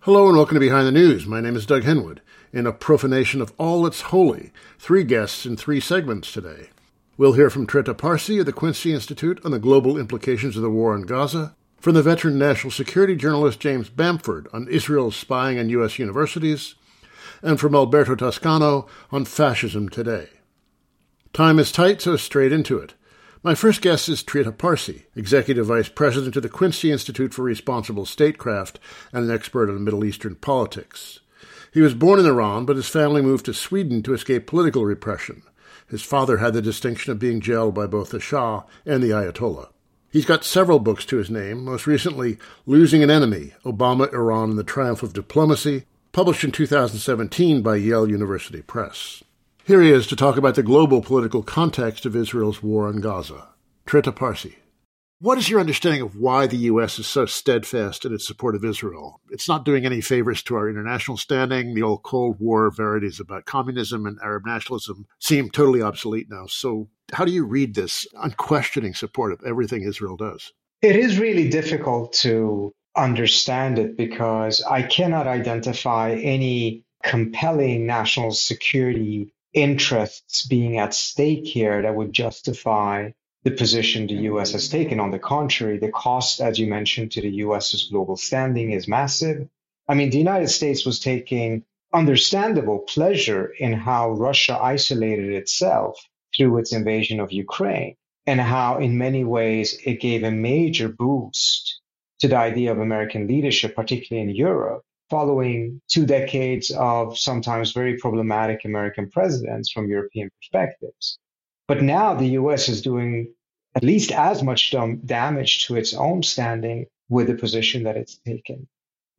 Hello and welcome to Behind the News. My name is Doug Henwood. In a profanation of all that's holy, three guests in three segments today. We'll hear from Trita Parsi of the Quincy Institute on the global implications of the war in Gaza, from the veteran national security journalist James Bamford on Israel's spying on U.S. universities, and from Alberto Toscano on fascism today. Time is tight, so straight into it. My first guest is Trita Parsi, Executive Vice President of the Quincy Institute for Responsible Statecraft and an expert on Middle Eastern politics. He was born in Iran, but his family moved to Sweden to escape political repression. His father had the distinction of being jailed by both the Shah and the Ayatollah. He's got several books to his name, most recently Losing an Enemy, Obama, Iran, and the Triumph of Diplomacy, published in 2017 by Yale University Press. Here he is to talk about the global political context of Israel's war on Gaza. Trita Parsi. What is your understanding of why the U.S. is so steadfast in its support of Israel? It's not doing any favors to our international standing. The old Cold War verities about communism and Arab nationalism seem totally obsolete now. So how do you read this unquestioning support of everything Israel does? It is really difficult to understand it because I cannot identify any compelling national security interests being at stake here that would justify the position the U.S. has taken. On the contrary, the cost, as you mentioned, to the U.S.'s global standing is massive. I mean, the United States was taking understandable pleasure in how Russia isolated itself through its invasion of Ukraine and how in many ways it gave a major boost to the idea of American leadership, particularly in Europe, following 2 decades of sometimes very problematic American presidents from European perspectives. But now the U.S. is doing at least as much damage to its own standing with the position that it's taken.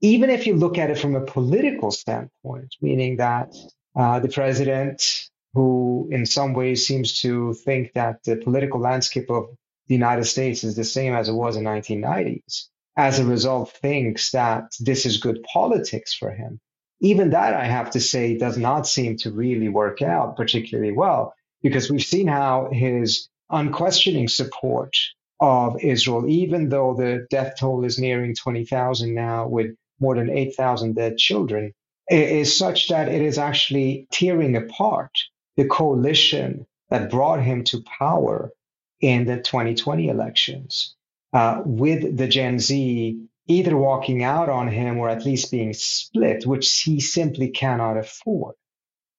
Even if you look at it from a political standpoint, meaning that the president, who in some ways seems to think that the political landscape of the United States is the same as it was in the 1990s, as a result, thinks that this is good politics for him. Even that, I have to say, does not seem to really work out particularly well, because we've seen how his unquestioning support of Israel, even though the death toll is nearing 20,000 now with more than 8,000 dead children, is such that it is actually tearing apart the coalition that brought him to power in the 2020 elections. With the Gen Z either walking out on him or at least being split, which he simply cannot afford.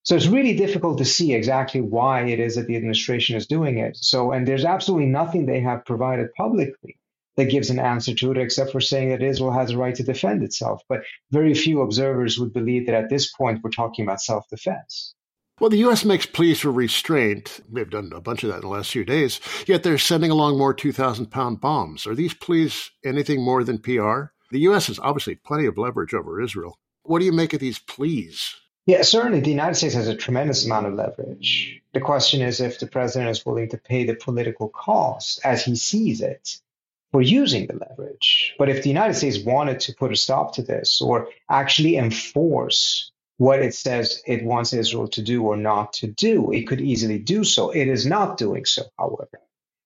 So it's really difficult to see exactly why it is that the administration is doing it. And there's absolutely nothing they have provided publicly that gives an answer to it, except for saying that Israel has a right to defend itself. But very few observers would believe that at this point we're talking about self-defense. Well, the U.S. makes pleas for restraint. They've done a bunch of that in the last few days, yet they're sending along more 2,000-pound bombs. Are these pleas anything more than PR? The U.S. has obviously plenty of leverage over Israel. What do you make of these pleas? Yeah, certainly the United States has a tremendous amount of leverage. The question is if the president is willing to pay the political cost, as he sees it, for using the leverage. But if the United States wanted to put a stop to this or actually enforce what it says it wants Israel to do or not to do, it could easily do so. It is not doing so, however.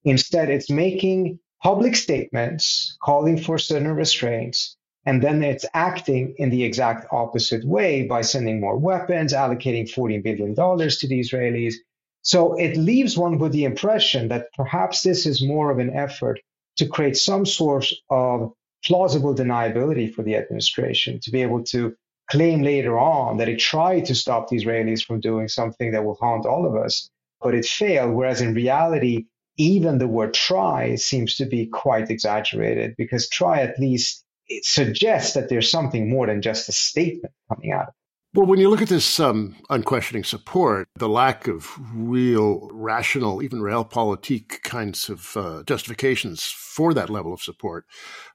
Instead, it's making public statements, calling for certain restraints, and then it's acting in the exact opposite way by sending more weapons, allocating $40 billion to the Israelis. So it leaves one with the impression that perhaps this is more of an effort to create some sort of plausible deniability for the administration, to be able to claim later on that it tried to stop the Israelis from doing something that will haunt all of us, but it failed, whereas in reality, even the word try seems to be quite exaggerated, because try at least it suggests that there's something more than just a statement coming out of it. Well, when you look at this unquestioning support, the lack of real rational, even realpolitik kinds of justifications for that level of support,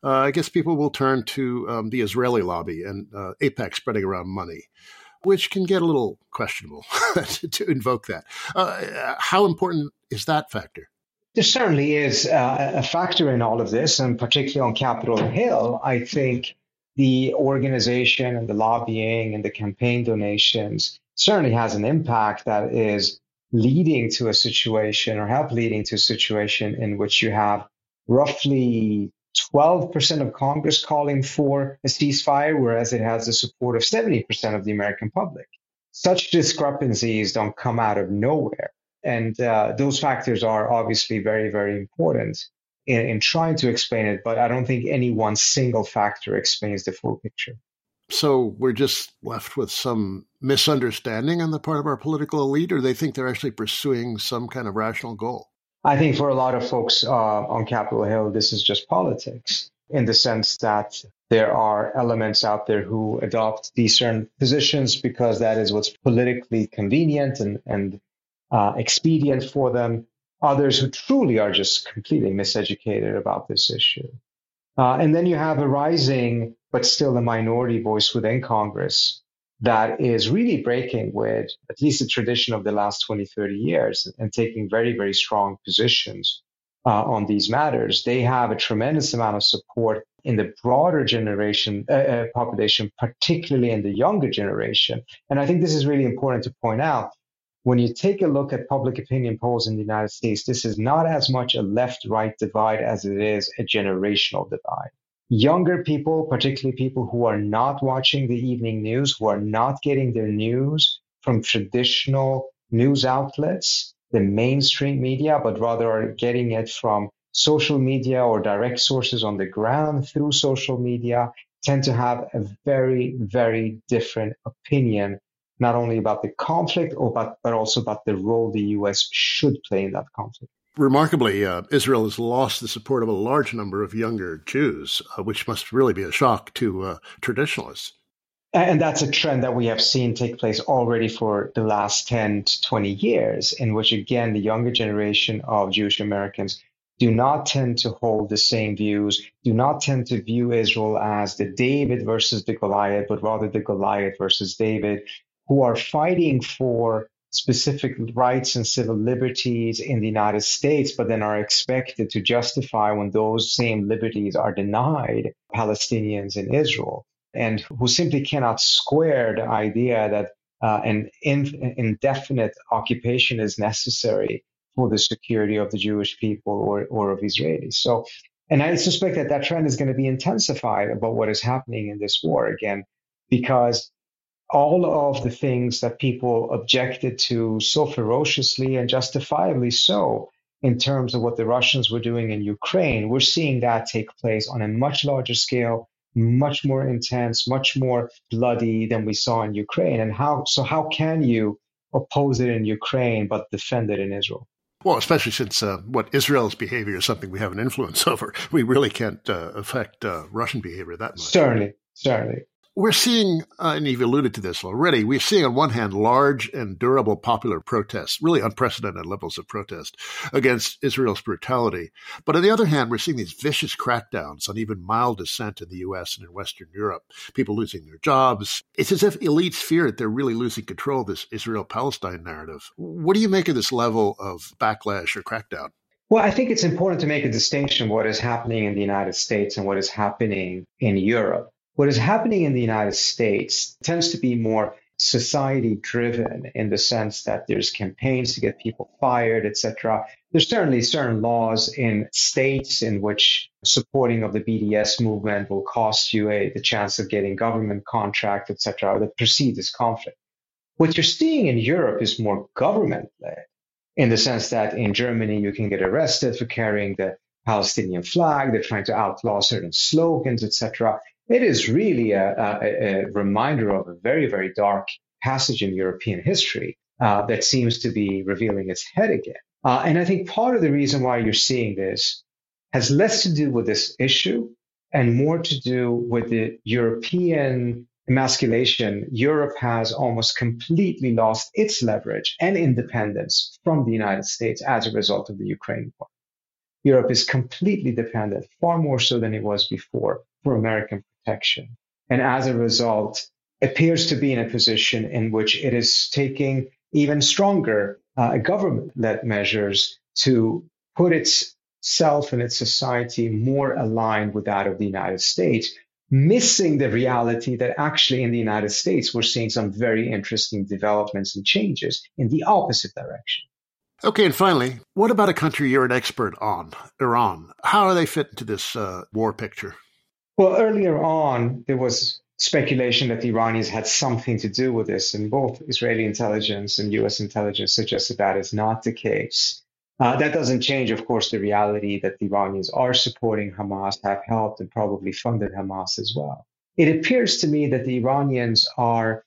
I guess people will turn to the Israeli lobby and AIPAC spreading around money, which can get a little questionable to invoke that. How important is that factor? There certainly is a factor in all of this, and particularly on Capitol Hill, I think. The organization and the lobbying and the campaign donations certainly has an impact that is leading to a situation or help leading to a situation in which you have roughly 12% of Congress calling for a ceasefire, whereas it has the support of 70% of the American public. Such discrepancies don't come out of nowhere. And those factors are obviously very, very important. In trying to explain it, but I don't think any one single factor explains the full picture. So we're just left with some misunderstanding on the part of our political elite, or they think they're actually pursuing some kind of rational goal? I think for a lot of folks on Capitol Hill, this is just politics, in the sense that there are elements out there who adopt these certain positions because that is what's politically convenient and expedient for them. Others who truly are just completely miseducated about this issue. And then you have a rising, but still a minority voice within Congress that is really breaking with at least the tradition of the last 20, 30 years and taking very, very strong positions on these matters. They have a tremendous amount of support in the broader generation population, particularly in the younger generation. And I think this is really important to point out. When you take a look at public opinion polls in the United States, this is not as much a left-right divide as it is a generational divide. Younger people, particularly people who are not watching the evening news, who are not getting their news from traditional news outlets, the mainstream media, but rather are getting it from social media or direct sources on the ground through social media, tend to have a very, very different opinion not only about the conflict, but also about the role the U.S. should play in that conflict. Remarkably, Israel has lost the support of a large number of younger Jews, which must really be a shock to traditionalists. And that's a trend that we have seen take place already for the last 10 to 20 years, in which, again, the younger generation of Jewish Americans do not tend to hold the same views, do not tend to view Israel as the David versus the Goliath, but rather the Goliath versus David, who are fighting for specific rights and civil liberties in the United States, but then are expected to justify when those same liberties are denied Palestinians in Israel, and who simply cannot square the idea that an indefinite occupation is necessary for the security of the Jewish people or of Israelis. So, and I suspect that trend is going to be intensified about what is happening in this war again, because all of the things that people objected to so ferociously and justifiably so in terms of what the Russians were doing in Ukraine, we're seeing that take place on a much larger scale, much more intense, much more bloody than we saw in Ukraine. And how can you oppose it in Ukraine but defend it in Israel? Well, especially since what Israel's behavior is something we have an influence over. We really can't affect Russian behavior that much. Certainly. We're seeing, and you've alluded to this already, we're seeing on one hand large and durable popular protests, really unprecedented levels of protest against Israel's brutality. But on the other hand, we're seeing these vicious crackdowns on even mild dissent in the U.S. and in Western Europe, people losing their jobs. It's as if elites fear that they're really losing control of this Israel-Palestine narrative. What do you make of this level of backlash or crackdown? Well, I think it's important to make a distinction what is happening in the United States and what is happening in Europe. What is happening in the United States tends to be more society-driven in the sense that there's campaigns to get people fired, etc. There's certainly certain laws in states in which supporting of the BDS movement will cost you the chance of getting government contract, etc., that precede this conflict. What you're seeing in Europe is more government-led in the sense that in Germany you can get arrested for carrying the Palestinian flag. They're trying to outlaw certain slogans, etc. It is really a reminder of a very, very dark passage in European history that seems to be revealing its head again. And I think part of the reason why you're seeing this has less to do with this issue and more to do with the European emasculation, Europe has almost completely lost its leverage and independence from the United States as a result of the Ukraine war. Europe is completely dependent, far more so than it was before, for American protection. And as a result, appears to be in a position in which it is taking even stronger government-led measures to put itself and its society more aligned with that of the United States, missing the reality that actually in the United States, we're seeing some very interesting developments and changes in the opposite direction. Okay, and finally, what about a country you're an expert on, Iran? How do they fit into this war picture? Well, earlier on, there was speculation that the Iranians had something to do with this, and both Israeli intelligence and U.S. intelligence suggested that is not the case. That doesn't change, of course, the reality that the Iranians are supporting Hamas, have helped and probably funded Hamas as well. It appears to me that the Iranians are,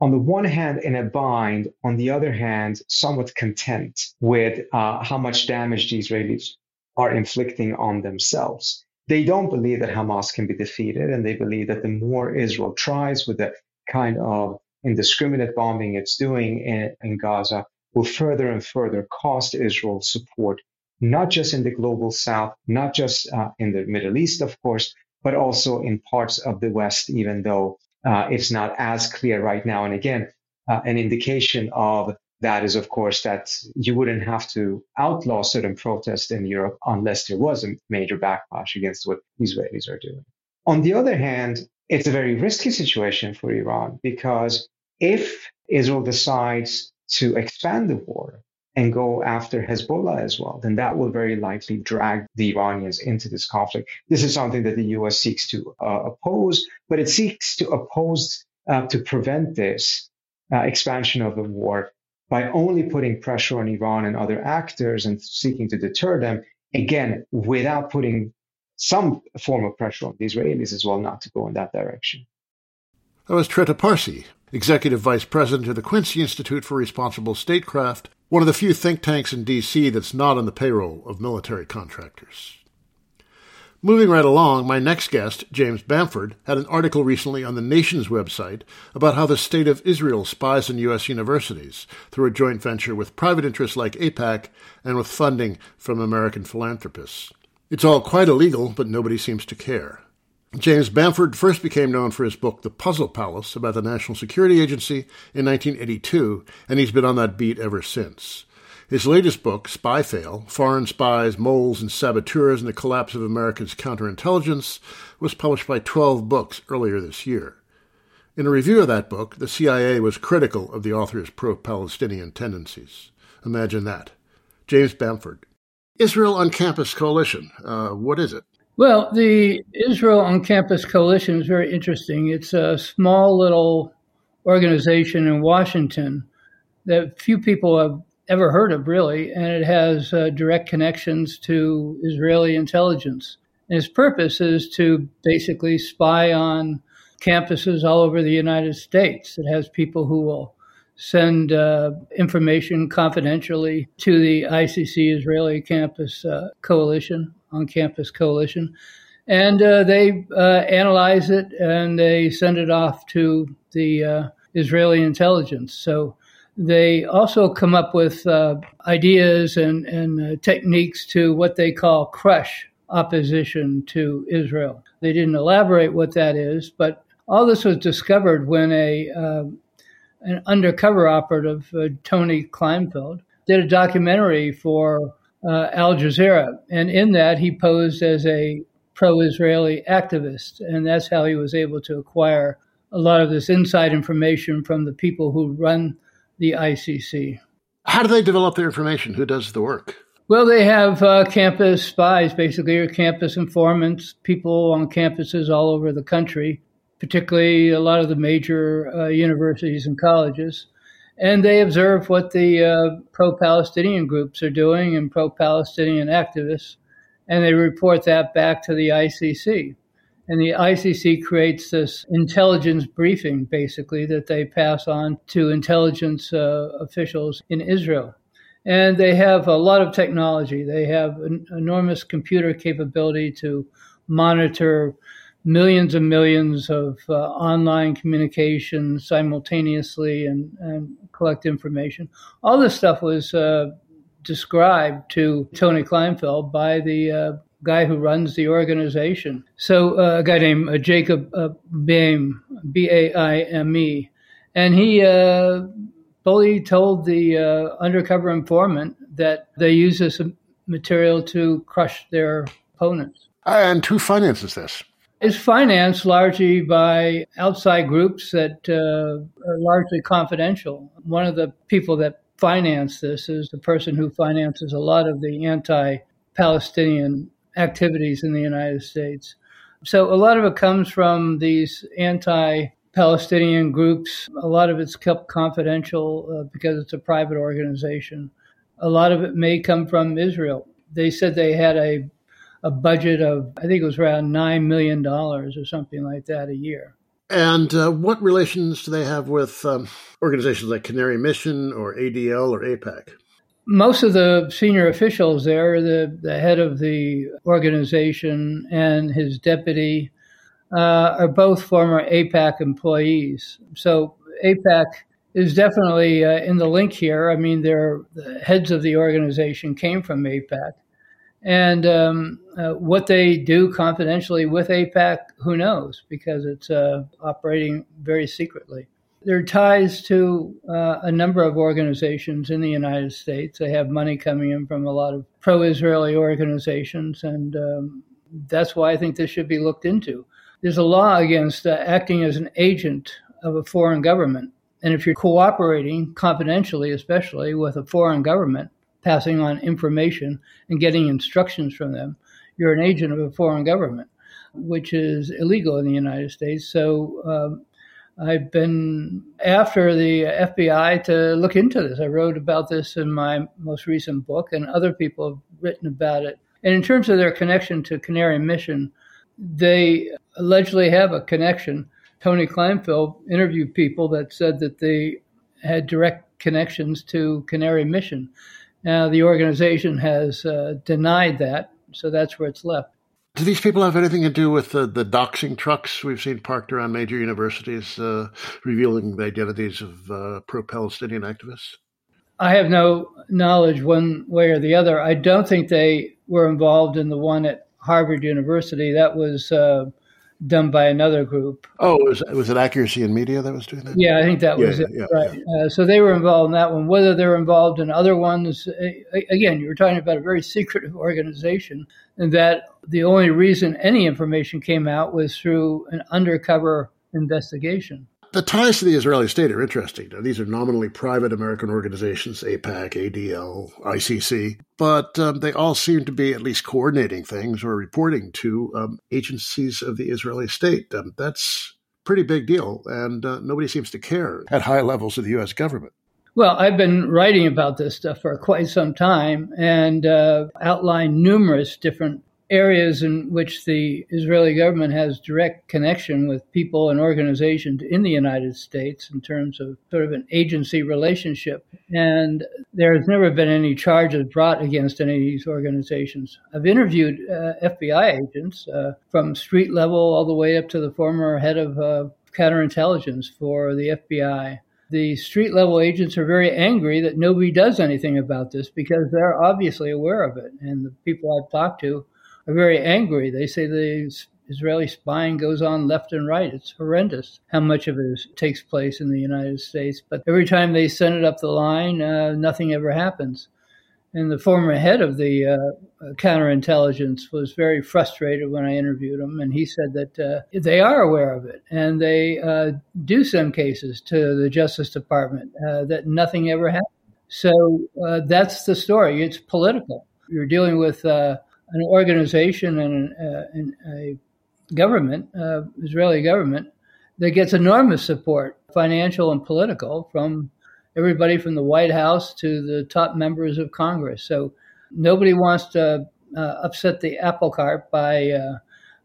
on the one hand, in a bind, on the other hand, somewhat content with how much damage the Israelis are inflicting on themselves. They don't believe that Hamas can be defeated, and they believe that the more Israel tries with the kind of indiscriminate bombing it's doing in Gaza, will further and further cost Israel support, not just in the global south, not just in the Middle East, of course, but also in parts of the West, even though it's not as clear right now. And again, an indication of that is, of course, that you wouldn't have to outlaw certain protests in Europe unless there was a major backlash against what Israelis are doing. On the other hand, it's a very risky situation for Iran, because if Israel decides to expand the war and go after Hezbollah as well, then that will very likely drag the Iranians into this conflict. This is something that the U.S. seeks to oppose, but it seeks to oppose to prevent this expansion of the war by only putting pressure on Iran and other actors and seeking to deter them, again, without putting some form of pressure on the Israelis as well not to go in that direction. That was Trita Parsi, Executive Vice President of the Quincy Institute for Responsible Statecraft, one of the few think tanks in D.C. that's not on the payroll of military contractors. Moving right along, my next guest, James Bamford, had an article recently on The Nation's website about how the state of Israel spies on U.S. universities through a joint venture with private interests like AIPAC and with funding from American philanthropists. It's all quite illegal, but nobody seems to care. James Bamford first became known for his book The Puzzle Palace about the National Security Agency in 1982, and he's been on that beat ever since. His latest book, Spy Fail, Foreign Spies, Moles, and Saboteurs in the Collapse of America's Counterintelligence, was published by 12 Books earlier this year. In a review of that book, the CIA was critical of the author's pro-Palestinian tendencies. Imagine that. James Bamford. Israel on Campus Coalition. What is it? Well, the Israel on Campus Coalition is very interesting. It's a small little organization in Washington that few people have ever heard of, really, and it has direct connections to Israeli intelligence. And its purpose is to basically spy on campuses all over the United States. It has people who will send information confidentially to the ICC, Israeli Campus Coalition, on Campus Coalition, and they analyze it and they send it off to the Israeli intelligence. So they also come up with ideas and techniques to what they call crush opposition to Israel. They didn't elaborate what that is, but all this was discovered when an undercover operative, Tony Kleinfeld, did a documentary for Al Jazeera. And in that, he posed as a pro-Israeli activist. And that's how he was able to acquire a lot of this inside information from the people who run the ICC. How do they develop their information? Who does the work? Well, they have campus spies, basically, or campus informants, people on campuses all over the country, particularly a lot of the major universities and colleges. And they observe what the pro-Palestinian groups are doing and pro-Palestinian activists, and they report that back to the ICC. And the ICC creates this intelligence briefing, basically, that they pass on to intelligence officials in Israel. And they have a lot of technology. They have an enormous computer capability to monitor millions and millions of online communications simultaneously and collect information. All this stuff was described to Tony Kleinfeld by the guy who runs the organization. So a guy named Jacob Baime, B-A-I-M-E, and he fully told the undercover informant that they use this material to crush their opponents. And who finances this? It's financed largely by outside groups that are largely confidential. One of the people that financed this is the person who finances a lot of the anti-Palestinian activities in the United States. So a lot of it comes from these anti-Palestinian groups. A lot of it's kept confidential because it's a private organization. A lot of it may come from Israel. They said they had a budget of, I think it was around $9 million or something like that a year. And what relations do they have with organizations like Canary Mission or ADL or AIPAC? Most of the senior officials there, the head of the organization and his deputy, are both former AIPAC employees. So AIPAC is definitely in the link here. I mean, the heads of the organization came from AIPAC. And what they do confidentially with AIPAC, who knows, because it's operating very secretly. There are ties to a number of organizations in the United States. They have money coming in from a lot of pro-Israeli organizations, and that's why I think this should be looked into. There's a law against acting as an agent of a foreign government. And if you're cooperating confidentially, especially with a foreign government, passing on information and getting instructions from them, you're an agent of a foreign government, which is illegal in the United States. So I've been after the FBI to look into this. I wrote about this in my most recent book, and other people have written about it. And in terms of their connection to Canary Mission, they allegedly have a connection. Tony Kleinfeld interviewed people that said that they had direct connections to Canary Mission. Now, the organization has denied that, so that's where it's left. Do these people have anything to do with the doxing trucks we've seen parked around major universities revealing the identities of pro-Palestinian activists? I have no knowledge one way or the other. I don't think they were involved in the one at Harvard University. That was done by another group. Oh, was it Accuracy in Media that was doing that? Yeah, I think that was it. Yeah, right. Yeah. So they were involved in that one. Whether they're involved in other ones, again, you were talking about a very secretive organization, and that the only reason any information came out was through an undercover investigation. The ties to the Israeli state are interesting. Now, these are nominally private American organizations, AIPAC, ADL, ICC, but they all seem to be at least coordinating things or reporting to agencies of the Israeli state. That's a pretty big deal, and nobody seems to care at high levels of the U.S. government. Well, I've been writing about this stuff for quite some time and outlined numerous different areas in which the Israeli government has direct connection with people and organizations in the United States in terms of sort of an agency relationship. And there has never been any charges brought against any of these organizations. I've interviewed FBI agents from street level all the way up to the former head of counterintelligence for the FBI. The street level agents are very angry that nobody does anything about this because they're obviously aware of it. And the people I've talked to are very angry. They say the Israeli spying goes on left and right. It's horrendous how much of it takes place in the United States. But every time they send it up the line, nothing ever happens. And the former head of the counterintelligence was very frustrated when I interviewed him, and he said that they are aware of it, and they do send cases to the Justice Department that nothing ever happens. So that's the story. It's political. You're dealing with an organization and a government, Israeli government, that gets enormous support, financial and political, from everybody from the White House to the top members of Congress. So nobody wants to upset the apple cart by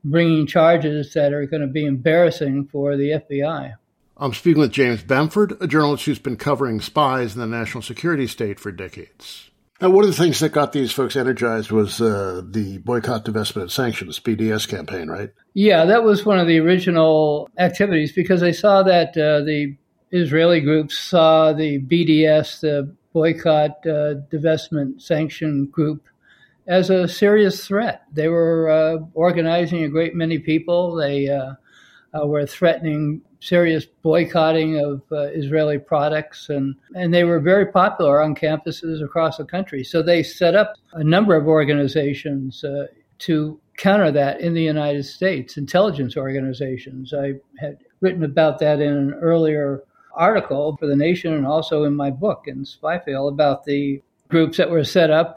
bringing charges that are going to be embarrassing for the FBI. I'm speaking with James Bamford, a journalist who's been covering spies in the national security state for decades. Now, one of the things that got these folks energized was the Boycott, Divestment, and Sanctions, BDS campaign, right? Yeah, that was one of the original activities because they saw that the Israeli groups saw the BDS, the Boycott, Divestment, Sanction group, as a serious threat. They were organizing a great many people. They were threatening serious boycotting of Israeli products, and they were very popular on campuses across the country. So they set up a number of organizations to counter that in the United States, intelligence organizations. I had written about that in an earlier article for The Nation and also in my book, in Spy Fail, about the groups that were set up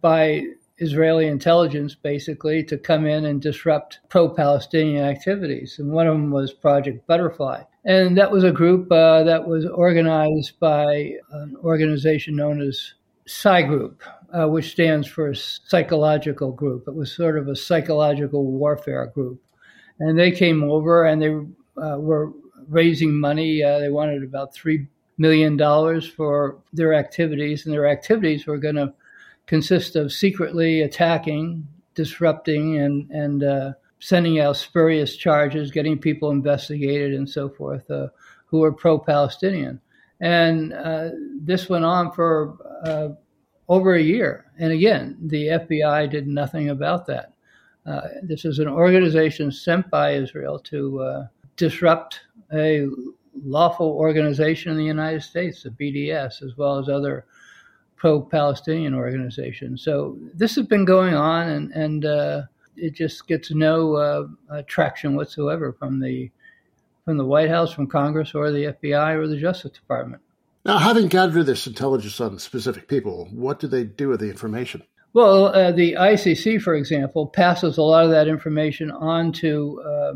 by Israeli intelligence, basically, to come in and disrupt pro-Palestinian activities. And one of them was Project Butterfly. And that was a group that was organized by an organization known as Psy Group, which stands for Psychological Group. It was sort of a psychological warfare group. And they came over and they were raising money. They wanted about $3 million for their activities. And their activities were going to consist of secretly attacking, disrupting, and sending out spurious charges, getting people investigated and so forth who were pro-Palestinian. And this went on for over a year. And again, the FBI did nothing about that. This is an organization sent by Israel to disrupt a lawful organization in the United States, the BDS, as well as other pro-Palestinian organization. So this has been going on, and it just gets no traction whatsoever from the White House, from Congress, or the FBI, or the Justice Department. Now, having gathered this intelligence on specific people, what do they do with the information? Well, the ICC, for example, passes a lot of that information on to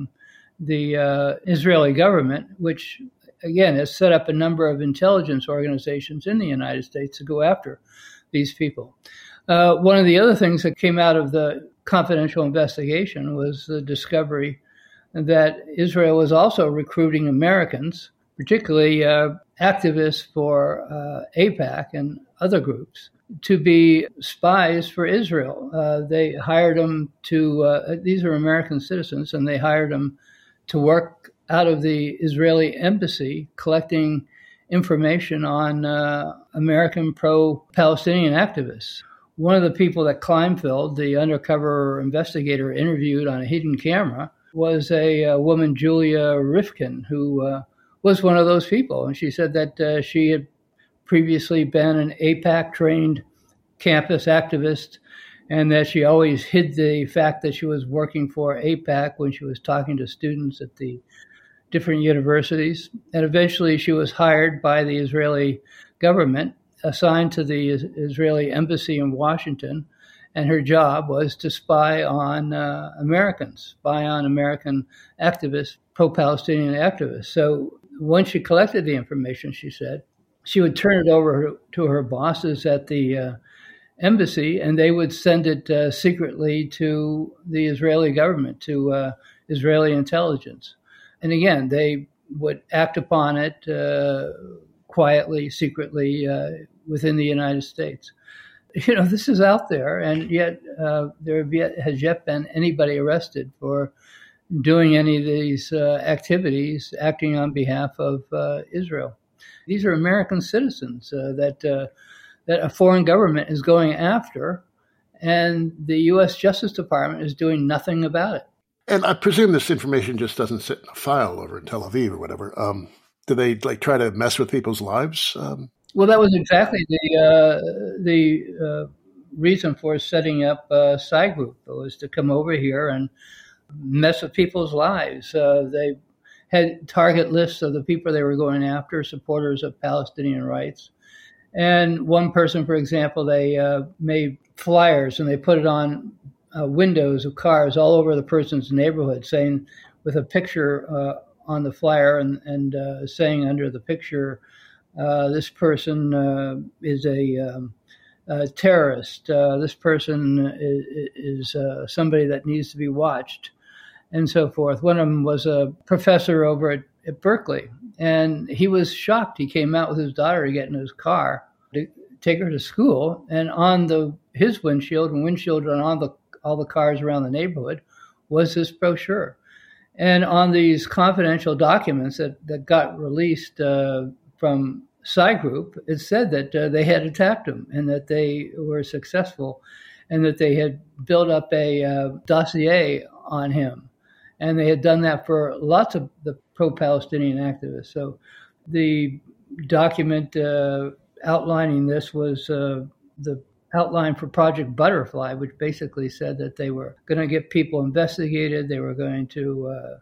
the Israeli government, which, again, has set up a number of intelligence organizations in the United States to go after these people. One of the other things that came out of the confidential investigation was the discovery that Israel was also recruiting Americans, particularly activists for AIPAC and other groups, to be spies for Israel. They hired them to, these are American citizens, and they hired them to work out of the Israeli embassy collecting information on American pro-Palestinian activists. One of the people that Kleinfeld, the undercover investigator, interviewed on a hidden camera was a woman, Julia Rifkin, who was one of those people. And she said that she had previously been an AIPAC-trained campus activist and that she always hid the fact that she was working for AIPAC when she was talking to students at the different universities. And eventually she was hired by the Israeli government, assigned to the Israeli embassy in Washington, and her job was to spy on Americans, spy on American activists, pro-Palestinian activists. So once she collected the information, she said, she would turn it over to her bosses at the embassy, and they would send it secretly to the Israeli government, to Israeli intelligence. And again, they would act upon it quietly, secretly within the United States. You know, this is out there, and yet there has yet been anybody arrested for doing any of these activities, acting on behalf of Israel. These are American citizens that a foreign government is going after, and the U.S. Justice Department is doing nothing about it. And I presume this information just doesn't sit in a file over in Tel Aviv or whatever. Do they try to mess with people's lives? Well, that was exactly the reason for setting up Psy Group, was to come over here and mess with people's lives. They had target lists of the people they were going after, supporters of Palestinian rights. And one person, for example, they made flyers and they put it on windows of cars all over the person's neighborhood, saying, with a picture on the flyer and saying under the picture, this person is a terrorist. This person is somebody that needs to be watched, and so forth. One of them was a professor over at Berkeley. And he was shocked. He came out with his daughter to get in his car to take her to school, and on his windshield and windshield on all the cars around the neighborhood was this brochure. And on these confidential documents that got released from Psy Group, it said that they had attacked him and that they were successful and that they had built up a dossier on him. And they had done that for lots of the pro-Palestinian activists. So the document outlining this was the outline for Project Butterfly, which basically said that they were going to get people investigated. They were going to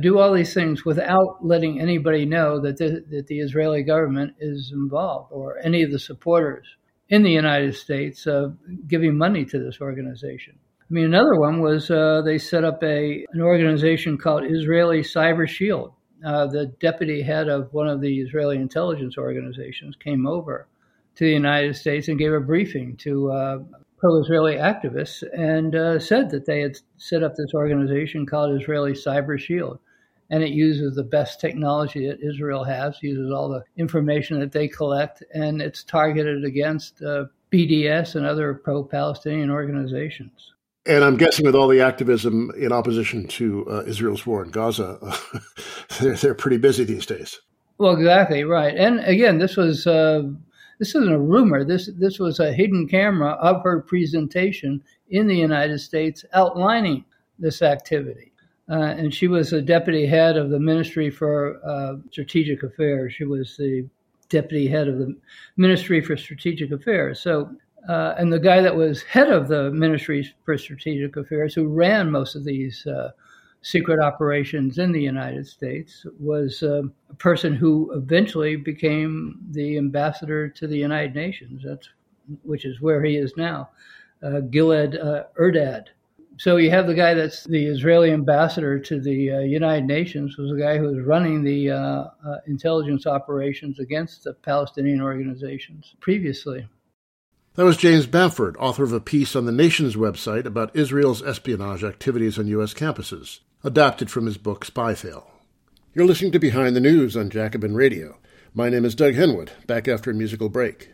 do all these things without letting anybody know that the Israeli government is involved, or any of the supporters in the United States giving money to this organization. I mean, another one was they set up an organization called Israeli Cyber Shield. The deputy head of one of the Israeli intelligence organizations came over to the United States and gave a briefing to pro-Israeli activists and said that they had set up this organization called Israeli Cyber Shield. And it uses the best technology that Israel has, uses all the information that they collect, and it's targeted against BDS and other pro-Palestinian organizations. And I'm guessing with all the activism in opposition to Israel's war in Gaza, they're pretty busy these days. Well, exactly, right. And again, this was... This isn't a rumor. This was a hidden camera of her presentation in the United States outlining this activity. And she was the deputy head of the Ministry for Strategic Affairs. She was the deputy head of the Ministry for Strategic Affairs. So, and the guy that was head of the Ministry for Strategic Affairs, who ran most of these secret operations in the United States, was a person who eventually became the ambassador to the United Nations, which is where he is now, Gilad Erdan. So you have the guy that's the Israeli ambassador to the United Nations, was the guy who was running the intelligence operations against the Palestinian organizations previously. That was James Bamford, author of a piece on The Nation's website about Israel's espionage activities on U.S. campuses, adapted from his book Spy Fail. You're listening to Behind the News on Jacobin Radio. My name is Doug Henwood, back after a musical break.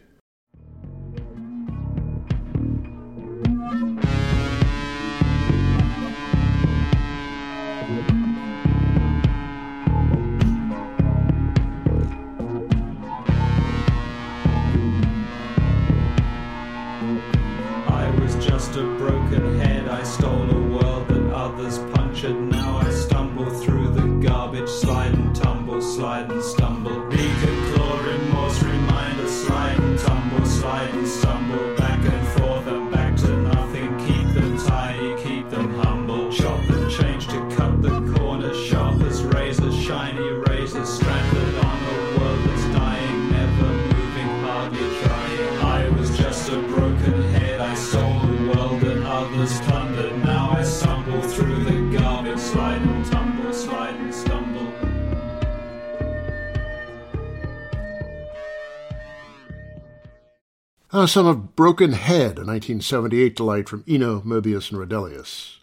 Some of Broken Head, a 1978 delight from Eno, Moebius, and Rodelius.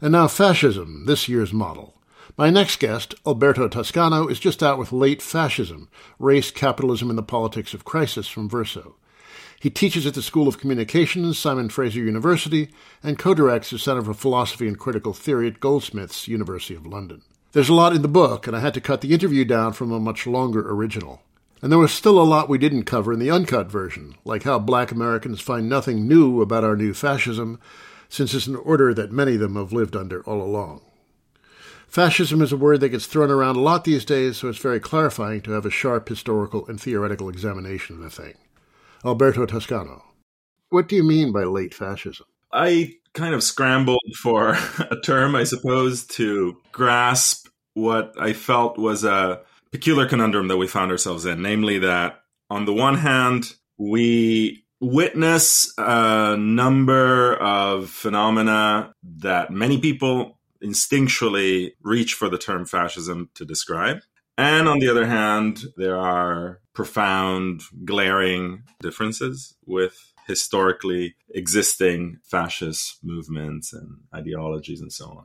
And now fascism, this year's model. My next guest, Alberto Toscano, is just out with Late Fascism, Race, Capitalism, and the Politics of Crisis from Verso. He teaches at the School of Communications, Simon Fraser University, and co-directs the Center for Philosophy and Critical Theory at Goldsmiths, University of London. There's a lot in the book, and I had to cut the interview down from a much longer original. And there was still a lot we didn't cover in the uncut version, like how black Americans find nothing new about our new fascism, since it's an order that many of them have lived under all along. Fascism is a word that gets thrown around a lot these days, so it's very clarifying to have a sharp historical and theoretical examination of the thing. Alberto Toscano, what do you mean by late fascism? I kind of scrambled for a term, I suppose, to grasp what I felt was a peculiar conundrum that we found ourselves in, namely that on the one hand, we witness a number of phenomena that many people instinctually reach for the term fascism to describe. And on the other hand, there are profound, glaring differences with historically existing fascist movements and ideologies and so on.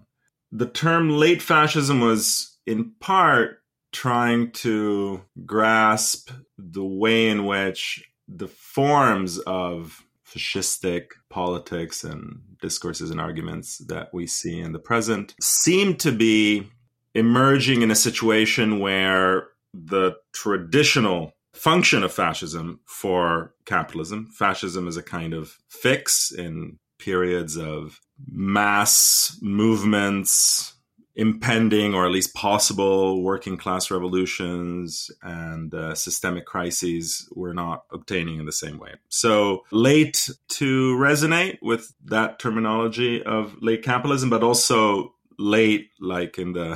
The term late fascism was in part trying to grasp the way in which the forms of fascistic politics and discourses and arguments that we see in the present seem to be emerging in a situation where the traditional function of fascism for capitalism, fascism is a kind of fix in periods of mass movements, impending or at least possible working class revolutions and systemic crises we're not obtaining in the same way. So late to resonate with that terminology of late capitalism, but also late, like in the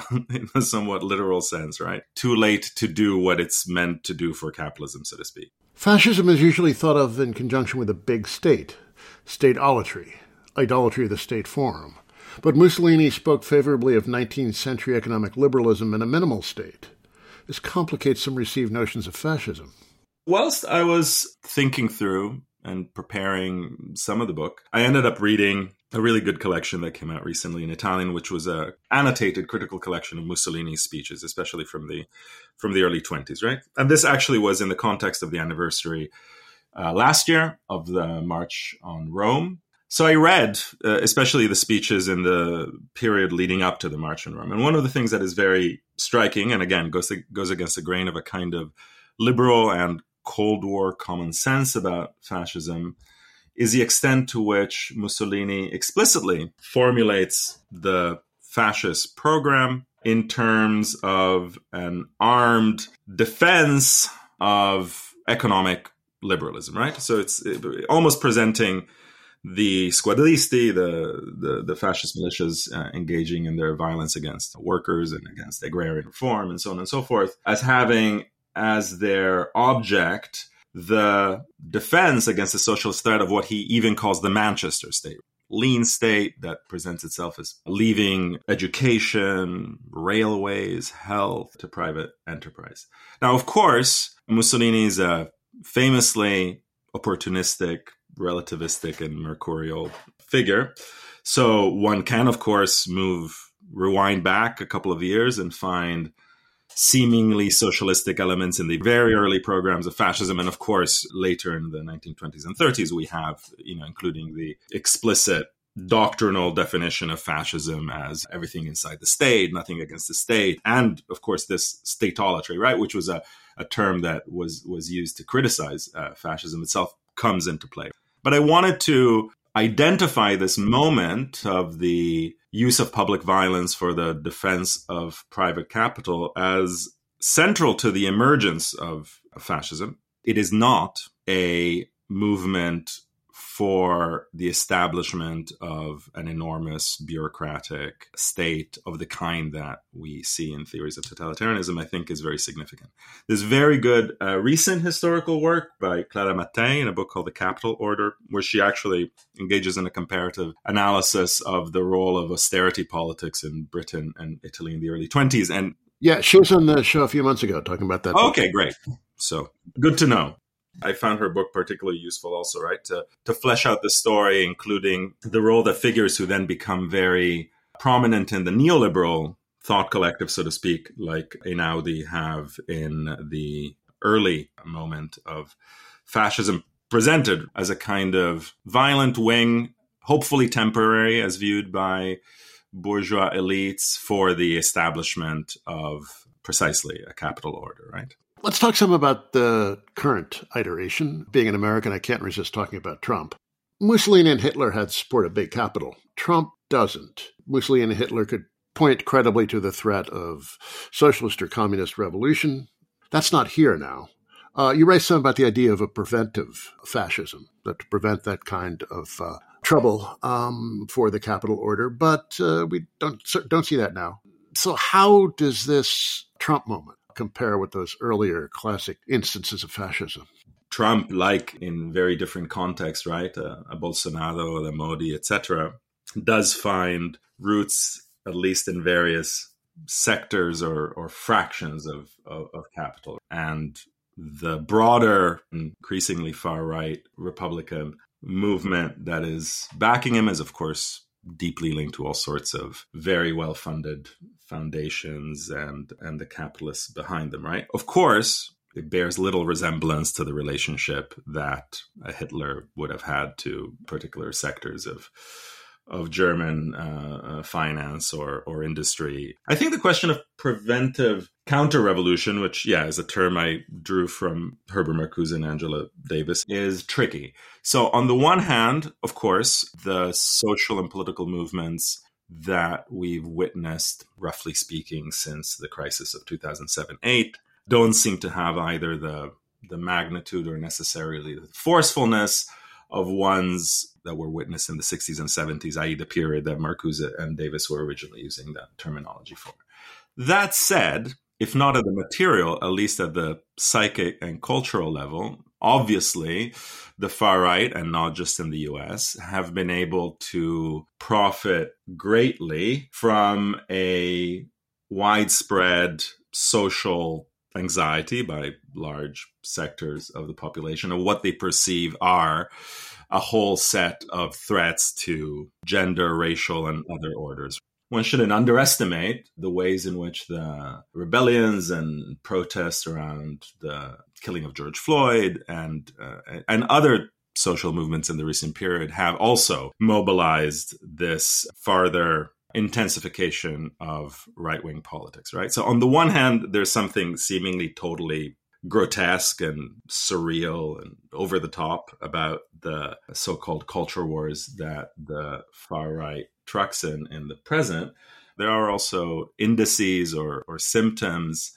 somewhat literal sense, right? Too late to do what it's meant to do for capitalism, so to speak. Fascism is usually thought of in conjunction with a big state, stateolatry, idolatry of the state form. But Mussolini spoke favorably of 19th century economic liberalism in a minimal state. This complicates some received notions of fascism. Whilst I was thinking through and preparing some of the book, I ended up reading a really good collection that came out recently in Italian, which was an annotated critical collection of Mussolini's speeches, especially from the early 20s, right? And this actually was in the context of the anniversary last year of the March on Rome. So I read, especially the speeches in the period leading up to the March on Rome. And one of the things that is very striking, and again, goes against the grain of a kind of liberal and Cold War common sense about fascism, is the extent to which Mussolini explicitly formulates the fascist program in terms of an armed defense of economic liberalism, right? So it's almost presenting the squadristi, the fascist militias engaging in their violence against workers and against agrarian reform and so on and so forth, as having as their object the defense against the socialist threat of what he even calls the Manchester state, lean state that presents itself as leaving education, railways, health to private enterprise. Now, of course, Mussolini is a famously opportunistic, relativistic and mercurial figure. So one can, of course, rewind back a couple of years and find seemingly socialistic elements in the very early programs of fascism. And of course, later in the 1920s and 30s, we have, including the explicit doctrinal definition of fascism as everything inside the state, nothing against the state. And of course, this statolatry, right, which was a term that was used to criticize fascism itself, comes into play. But I wanted to identify this moment of the use of public violence for the defense of private capital as central to the emergence of fascism. It is not a movement for the establishment of an enormous bureaucratic state of the kind that we see in theories of totalitarianism, I think is very significant. There's very good recent historical work by Clara Mattei in a book called The Capital Order, where she actually engages in a comparative analysis of the role of austerity politics in Britain and Italy in the early 20s. And yeah, she was on the show a few months ago talking about that. Okay, great. So good to know. I found her book particularly useful also, right, to flesh out the story, including the role that figures who then become very prominent in the neoliberal thought collective, so to speak, like Einaudi have in the early moment of fascism, presented as a kind of violent wing, hopefully temporary, as viewed by bourgeois elites for the establishment of precisely a capital order, right? Let's talk some about the current iteration. Being an American, I can't resist talking about Trump. Mussolini and Hitler had support of big capital. Trump doesn't. Mussolini and Hitler could point credibly to the threat of socialist or communist revolution. That's not here now. You raised some about the idea of a preventive fascism, that to prevent that kind of trouble for the capital order, but we don't see that now. So how does this Trump moment compare with those earlier classic instances of fascism? Trump, like in very different contexts, right? A Bolsonaro, a Modi, etc., does find roots, at least in various sectors or fractions of capital. And the broader, increasingly far-right Republican movement that is backing him is, of course, deeply linked to all sorts of very well-funded foundations and the capitalists behind them, right? Of course, It bears little resemblance to the relationship that Hitler would have had to particular sectors of German finance or industry. I think the question of preventive counter-revolution, which, is a term I drew from Herbert Marcuse and Angela Davis, is tricky. So on the one hand, of course, the social and political movements that we've witnessed, roughly speaking, since the crisis of 2007-8, don't seem to have either the magnitude or necessarily the forcefulness of ones that were witnessed in the 60s and 70s, i.e. the period that Marcuse and Davis were originally using that terminology for. That said, if not at the material, at least at the psychic and cultural level, obviously the far right, and not just in the US, have been able to profit greatly from a widespread social anxiety by large sectors of the population of what they perceive are a whole set of threats to gender, racial, and other orders. One shouldn't underestimate the ways in which the rebellions and protests around the killing of George Floyd and other social movements in the recent period have also mobilized this farther intensification of right-wing politics, right? So on the one hand, there's something seemingly totally grotesque and surreal and over the top about the so-called culture wars that the far right trucks in the present. There are also indices or symptoms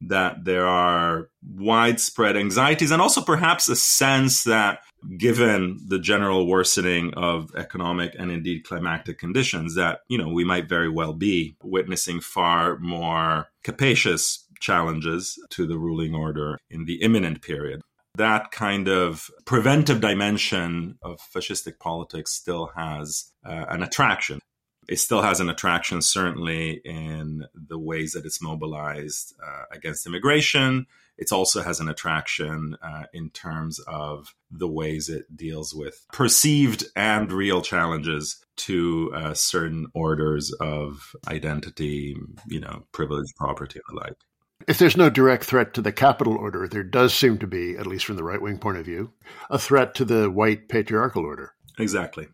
that there are widespread anxieties and also perhaps a sense that given the general worsening of economic and indeed climactic conditions that, we might very well be witnessing far more capacious challenges to the ruling order in the imminent period. That kind of preventive dimension of fascistic politics still has an attraction. It still has an attraction, certainly, in the ways that it's mobilized against immigration. It also has an attraction in terms of the ways it deals with perceived and real challenges to certain orders of identity, privilege, property, and the like. If there's no direct threat to the capital order, there does seem to be, at least from the right-wing point of view, a threat to the white patriarchal order. Exactly.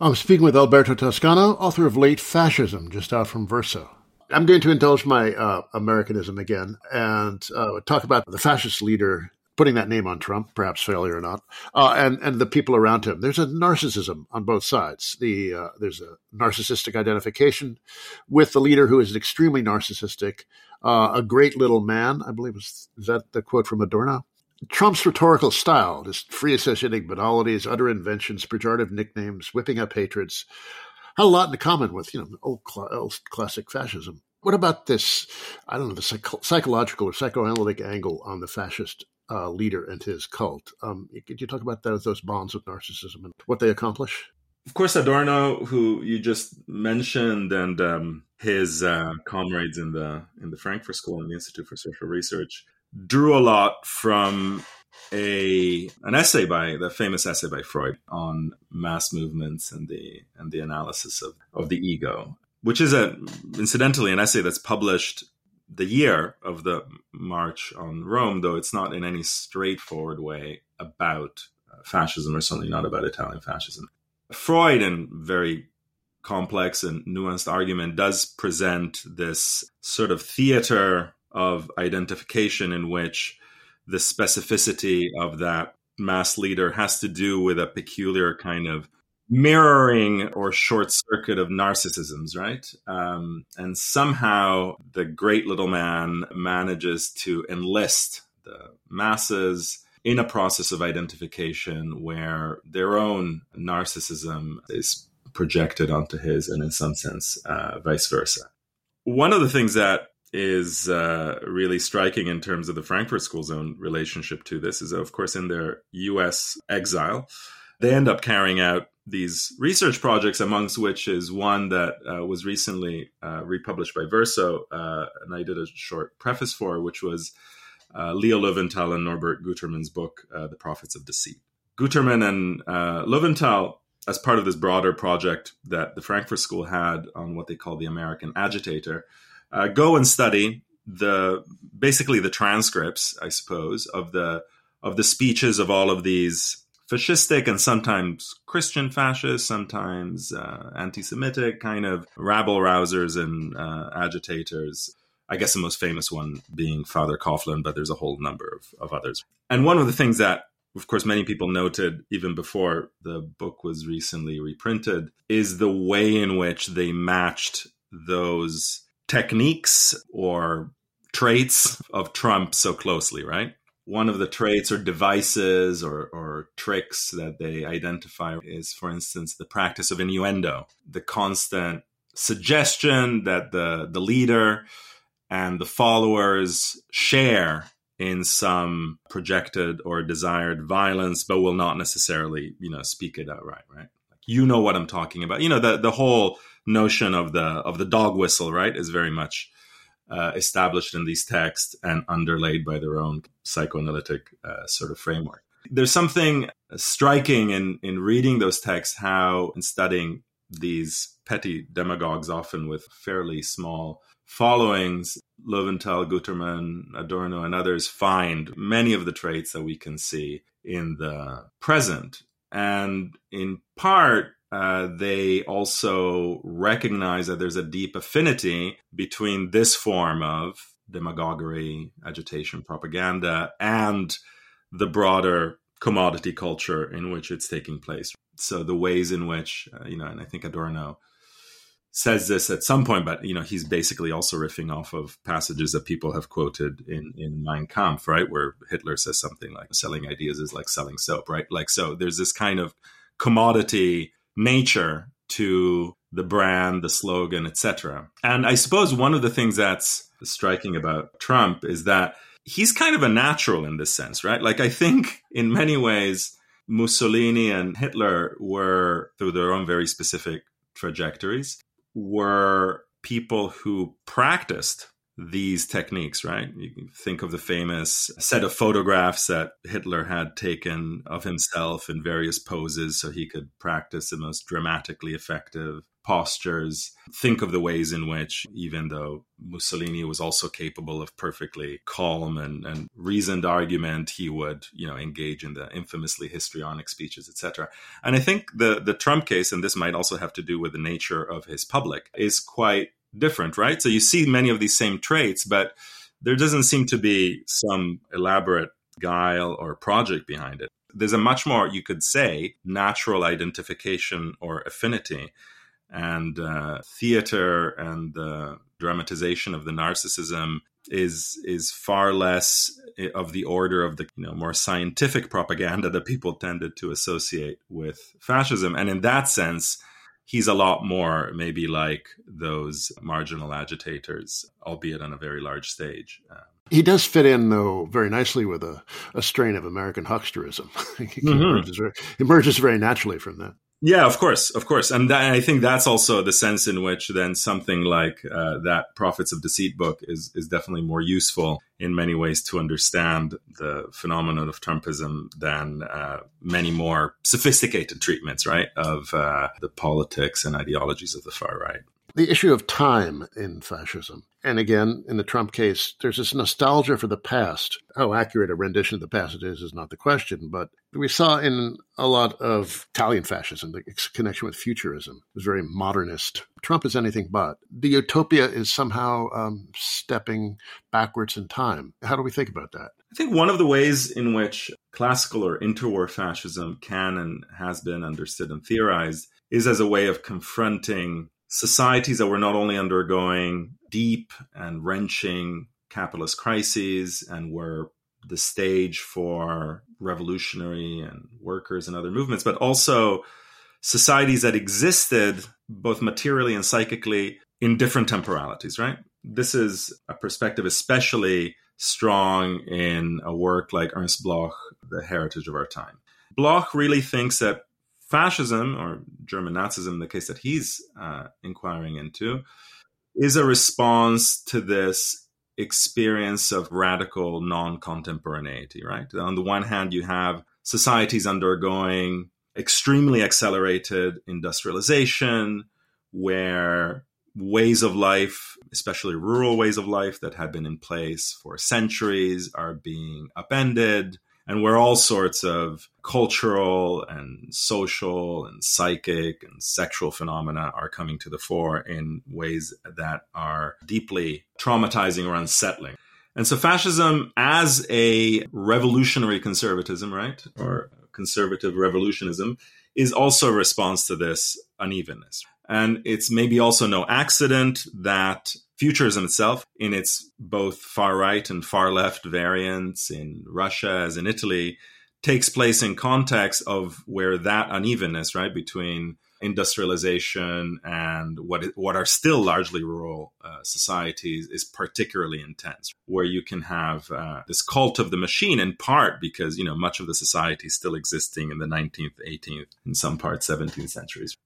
I'm speaking with Alberto Toscano, author of Late Fascism, just out from Verso. I'm going to indulge my Americanism again and talk about the fascist leader, putting that name on Trump, perhaps failure or not, and the people around him. There's a narcissism on both sides. There's a narcissistic identification with the leader who is extremely narcissistic, a great little man, I believe. Is that the quote from Adorno? Trump's rhetorical style, just free-associating banalities, utter inventions, pejorative nicknames, whipping up hatreds, had a lot in common with, old classic fascism. What about this, the psychological or psychoanalytic angle on the fascist leader and his cult? Could you talk about those bonds of narcissism and what they accomplish? Of course, Adorno, who you just mentioned, and his comrades in the Frankfurt School and the Institute for Social Research, drew a lot from an essay by Freud on mass movements and the analysis of the ego, which is incidentally an essay that's published the year of the March on Rome, though it's not in any straightforward way about fascism, or certainly not about Italian fascism. Freud, in very complex and nuanced argument, does present this sort of theater of identification in which the specificity of that mass leader has to do with a peculiar kind of mirroring or short circuit of narcissisms, right? And somehow the great little man manages to enlist the masses in a process of identification where their own narcissism is projected onto his, and in some sense, vice versa. One of the things that is really striking in terms of the Frankfurt School's own relationship to this is, of course, in their U.S. exile, they end up carrying out these research projects, amongst which is one that was recently republished by Verso, and I did a short preface for, which was Leo Löwenthal and Norbert Guterman's book, The Prophets of Deceit. Guterman and Löwenthal, as part of this broader project that the Frankfurt School had on what they call the American agitator, go and study basically the transcripts, I suppose, of the speeches of all of these fascistic and sometimes Christian fascists, sometimes anti-Semitic kind of rabble-rousers and agitators. I guess the most famous one being Father Coughlin, but there's a whole number of others. And one of the things that, of course, many people noted even before the book was recently reprinted is the way in which they matched those techniques or traits of Trump so closely, right? One of the traits or devices or tricks that they identify is, for instance, the practice of innuendo, the constant suggestion that the leader and the followers share in some projected or desired violence, but will not necessarily, speak it outright, right? Like, what I'm talking about. The whole notion of the dog whistle, right, is very much established in these texts and underlaid by their own psychoanalytic sort of framework. There's something striking in reading those texts, how in studying these petty demagogues, often with fairly small followings, Löwenthal, Guterman, Adorno, and others find many of the traits that we can see in the present. And in part, they also recognize that there's a deep affinity between this form of demagoguery, agitation, propaganda, and the broader commodity culture in which it's taking place. So the ways in which, and I think Adorno says this at some point, but, he's basically also riffing off of passages that people have quoted in Mein Kampf, right? Where Hitler says something like, selling ideas is like selling soap, right? Like, so there's this kind of commodity nature to the brand, the slogan, etc. And I suppose one of the things that's striking about Trump is that he's kind of a natural in this sense, right? Like, I think in many ways, Mussolini and Hitler were, through their own very specific trajectories, were people who practiced these techniques, right? You can think of the famous set of photographs that Hitler had taken of himself in various poses so he could practice the most dramatically effective postures. Think of the ways in which, even though Mussolini was also capable of perfectly calm and reasoned argument, he would, engage in the infamously histrionic speeches, etc. And I think the Trump case, and this might also have to do with the nature of his public, is quite different, right? So you see many of these same traits, but there doesn't seem to be some elaborate guile or project behind it. There's a much more, you could say, natural identification or affinity. And theater and the dramatization of the narcissism is far less of the order of the more scientific propaganda that people tended to associate with fascism. And in that sense, he's a lot more maybe like those marginal agitators, albeit on a very large stage. He does fit in, though, very nicely with a strain of American hucksterism. He emerges very naturally from that. Yeah, of course. And I think that's also the sense in which then something like that Prophets of Deceit book is definitely more useful in many ways to understand the phenomenon of Trumpism than many more sophisticated treatments, right, of the politics and ideologies of the far right. The issue of time in fascism. And again, in the Trump case, there's this nostalgia for the past. How accurate a rendition of the past it is not the question, but we saw in a lot of Italian fascism, the connection with futurism. It was very modernist. Trump is anything but. The utopia is somehow stepping backwards in time. How do we think about that? I think one of the ways in which classical or interwar fascism can and has been understood and theorized is as a way of confronting societies that were not only undergoing deep and wrenching capitalist crises and were the stage for revolutionary and workers and other movements, but also societies that existed both materially and psychically in different temporalities, right? This is a perspective especially strong in a work like Ernst Bloch, The Heritage of Our Time. Bloch really thinks that fascism, or German Nazism, the case that he's inquiring into, is a response to this experience of radical non-contemporaneity, right? On the one hand, you have societies undergoing extremely accelerated industrialization, where ways of life especially rural ways of life that have been in place for centuries are being upended, and where all sorts of cultural and social and psychic and sexual phenomena are coming to the fore in ways that are deeply traumatizing or unsettling. And so fascism as a revolutionary conservatism, right, or conservative revolutionism, is also a response to this unevenness. And it's maybe also no accident that futurism itself, in its both far right and far left variants in Russia as in Italy, takes place in context of where that unevenness, right, between industrialization and what are still largely rural societies is particularly intense, where you can have this cult of the machine, in part because, you know, much of the society is still existing in the 19th, 18th, in some parts 17th centuries.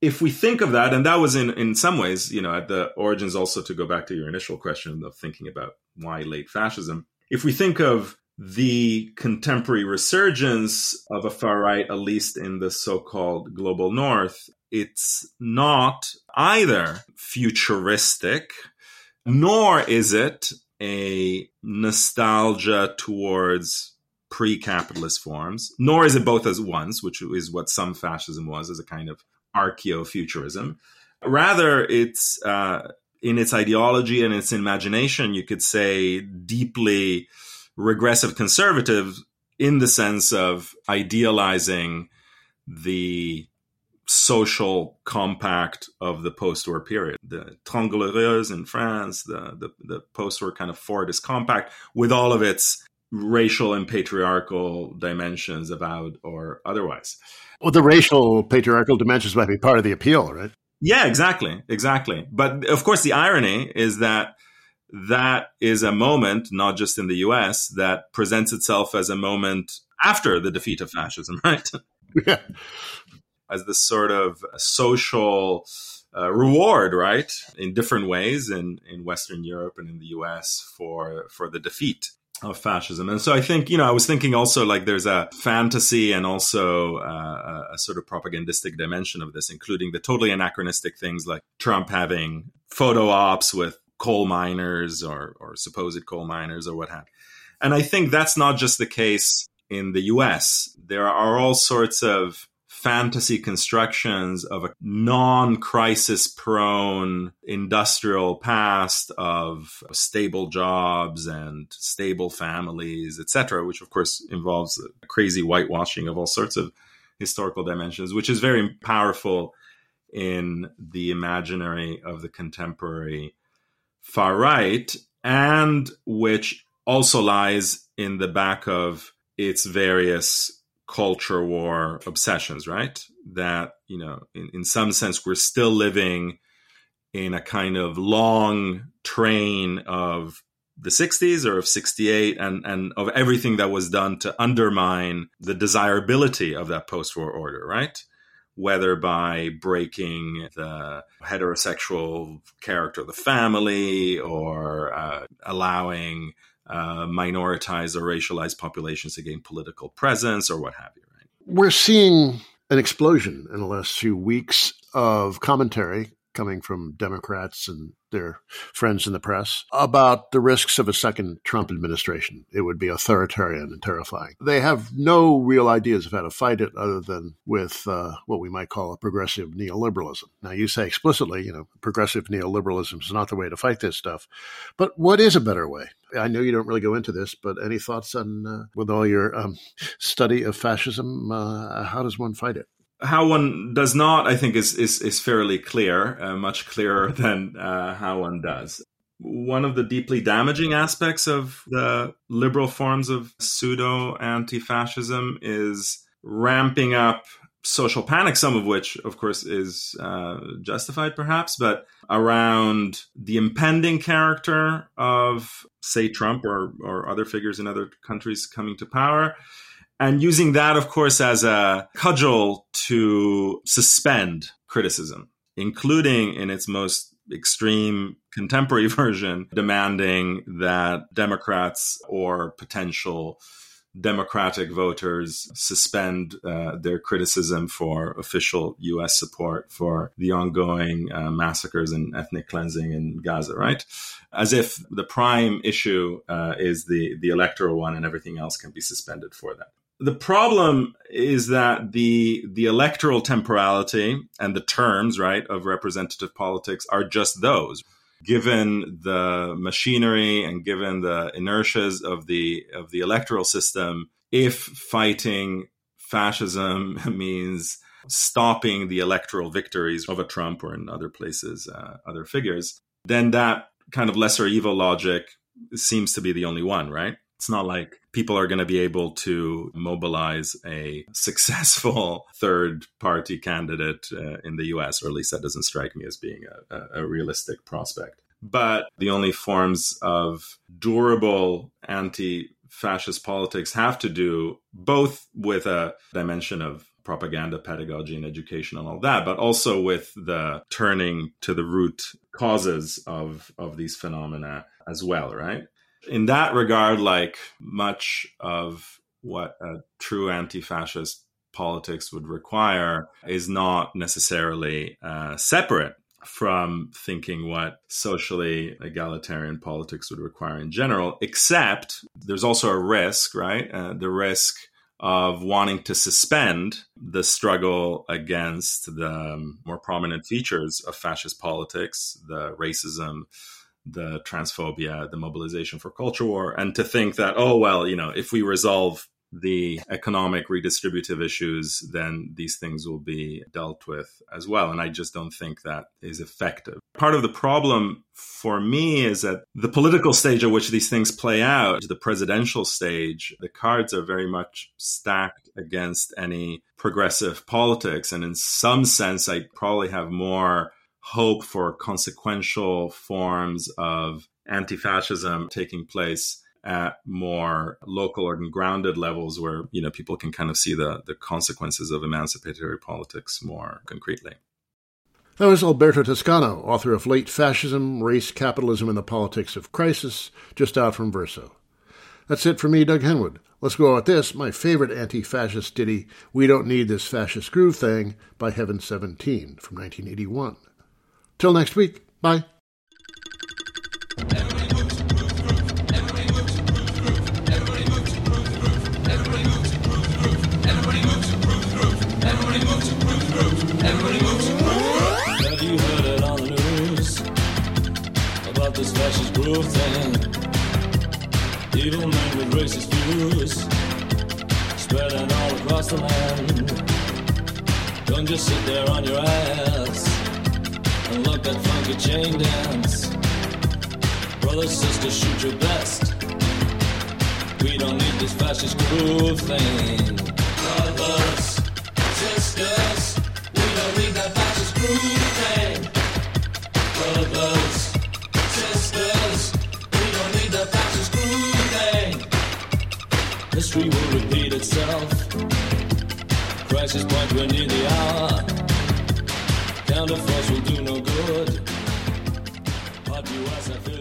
If we think of that, and that was in some ways, you know, at the origins, also to go back to your initial question of thinking about why late fascism, if we think of the contemporary resurgence of a far right, at least in the so-called global north, it's not either futuristic, nor is it a nostalgia towards pre-capitalist forms, nor is it both as once, which is what some fascism was, as a kind of archaeo-futurism. Rather, it's in its ideology and its imagination, you could say, deeply regressive conservative, in the sense of idealizing the social compact of the post-war period. The Triangle Heureuse in France, the post-war kind of Fordist compact, with all of its racial and patriarchal dimensions, avowed or otherwise. Well, the racial patriarchal dimensions might be part of the appeal, right? Yeah, exactly. But of course, the irony is that is a moment, not just in the US, that presents itself as a moment after the defeat of fascism, right? Yeah. As this sort of social reward, right, in different ways in Western Europe and in the US for the defeat of fascism. And so I think, you know, I was thinking also, like, there's a fantasy and also a sort of propagandistic dimension of this, including the totally anachronistic things like Trump having photo ops with coal miners or supposed coal miners or what have you. And I think that's not just the case in the US. There are all sorts of fantasy constructions of a non-crisis prone industrial past of stable jobs and stable families, etc., which of course involves a crazy whitewashing of all sorts of historical dimensions, which is very powerful in the imaginary of the contemporary far right, and which also lies in the back of its various culture war obsessions, right? That, you know, in some sense, we're still living in a kind of long train of the 60s or of 68 and of everything that was done to undermine the desirability of that post-war order, right? Whether by breaking the heterosexual character of the family or allowing minoritized or racialized populations to gain political presence or what have you. Right? We're seeing an explosion in the last few weeks of commentary coming from Democrats and their friends in the press about the risks of a second Trump administration. It would be authoritarian and terrifying. They have no real ideas of how to fight it other than with what we might call a progressive neoliberalism. Now, you say explicitly, you know, progressive neoliberalism is not the way to fight this stuff. But what is a better way? I know you don't really go into this, but any thoughts on, with all your study of fascism, how does one fight it? How one does not, I think, is fairly clear, much clearer than how one does. One of the deeply damaging aspects of the liberal forms of pseudo-anti-fascism is ramping up social panic, some of which, of course, is justified perhaps, but around the impending character of, say, Trump or other figures in other countries coming to power. And using that, of course, as a cudgel to suspend criticism, including in its most extreme contemporary version, demanding that Democrats or potential Democratic voters suspend their criticism for official U.S. support for the ongoing massacres and ethnic cleansing in Gaza, right? As if the prime issue is the electoral one and everything else can be suspended for that. The problem is that the electoral temporality and the terms, right, of representative politics are just those. Given the machinery and given the inertias of the electoral system, if fighting fascism means stopping the electoral victories of a Trump or in other places, other figures, then that kind of lesser evil logic seems to be the only one, right? It's not like people are going to be able to mobilize a successful third party candidate in the US, or at least that doesn't strike me as being a realistic prospect. But the only forms of durable anti-fascist politics have to do both with a dimension of propaganda, pedagogy, and education and all that, but also with the turning to the root causes of these phenomena as well, right? In that regard, like much of what a true anti-fascist politics would require is not necessarily separate from thinking what socially egalitarian politics would require in general, except there's also a risk, right? The risk of wanting to suspend the struggle against the more prominent features of fascist politics, the racism, the transphobia, the mobilization for culture war, and to think that, oh, well, you know, if we resolve the economic redistributive issues, then these things will be dealt with as well. And I just don't think that is effective. Part of the problem for me is that the political stage at which these things play out, the presidential stage, the cards are very much stacked against any progressive politics. And in some sense, I probably have more hope for consequential forms of anti-fascism taking place at more local or grounded levels where, you know, people can kind of see the consequences of emancipatory politics more concretely. That was Alberto Toscano, author of Late Fascism, Race, Capitalism, and the Politics of Crisis, just out from Verso. That's it for me, Doug Henwood. Let's go out with this, my favorite anti-fascist ditty, We Don't Need This Fascist Groove Thing, by Heaven 17 from 1981. Till next week, bye. Have you heard it on the news about this fascist groove thing? Evil men with racist views spreading all across the land. Don't just sit there on your ass and look at funky chain dance. Brother, sister, shoot your best. We don't need this fascist groove thing. Brothers, sisters, we don't need that fascist groove thing. Brothers, sisters, we don't need that fascist groove thing. History will repeat itself. Crisis point, we're near the hour. Counterforce will do no good. Hot US, I feel.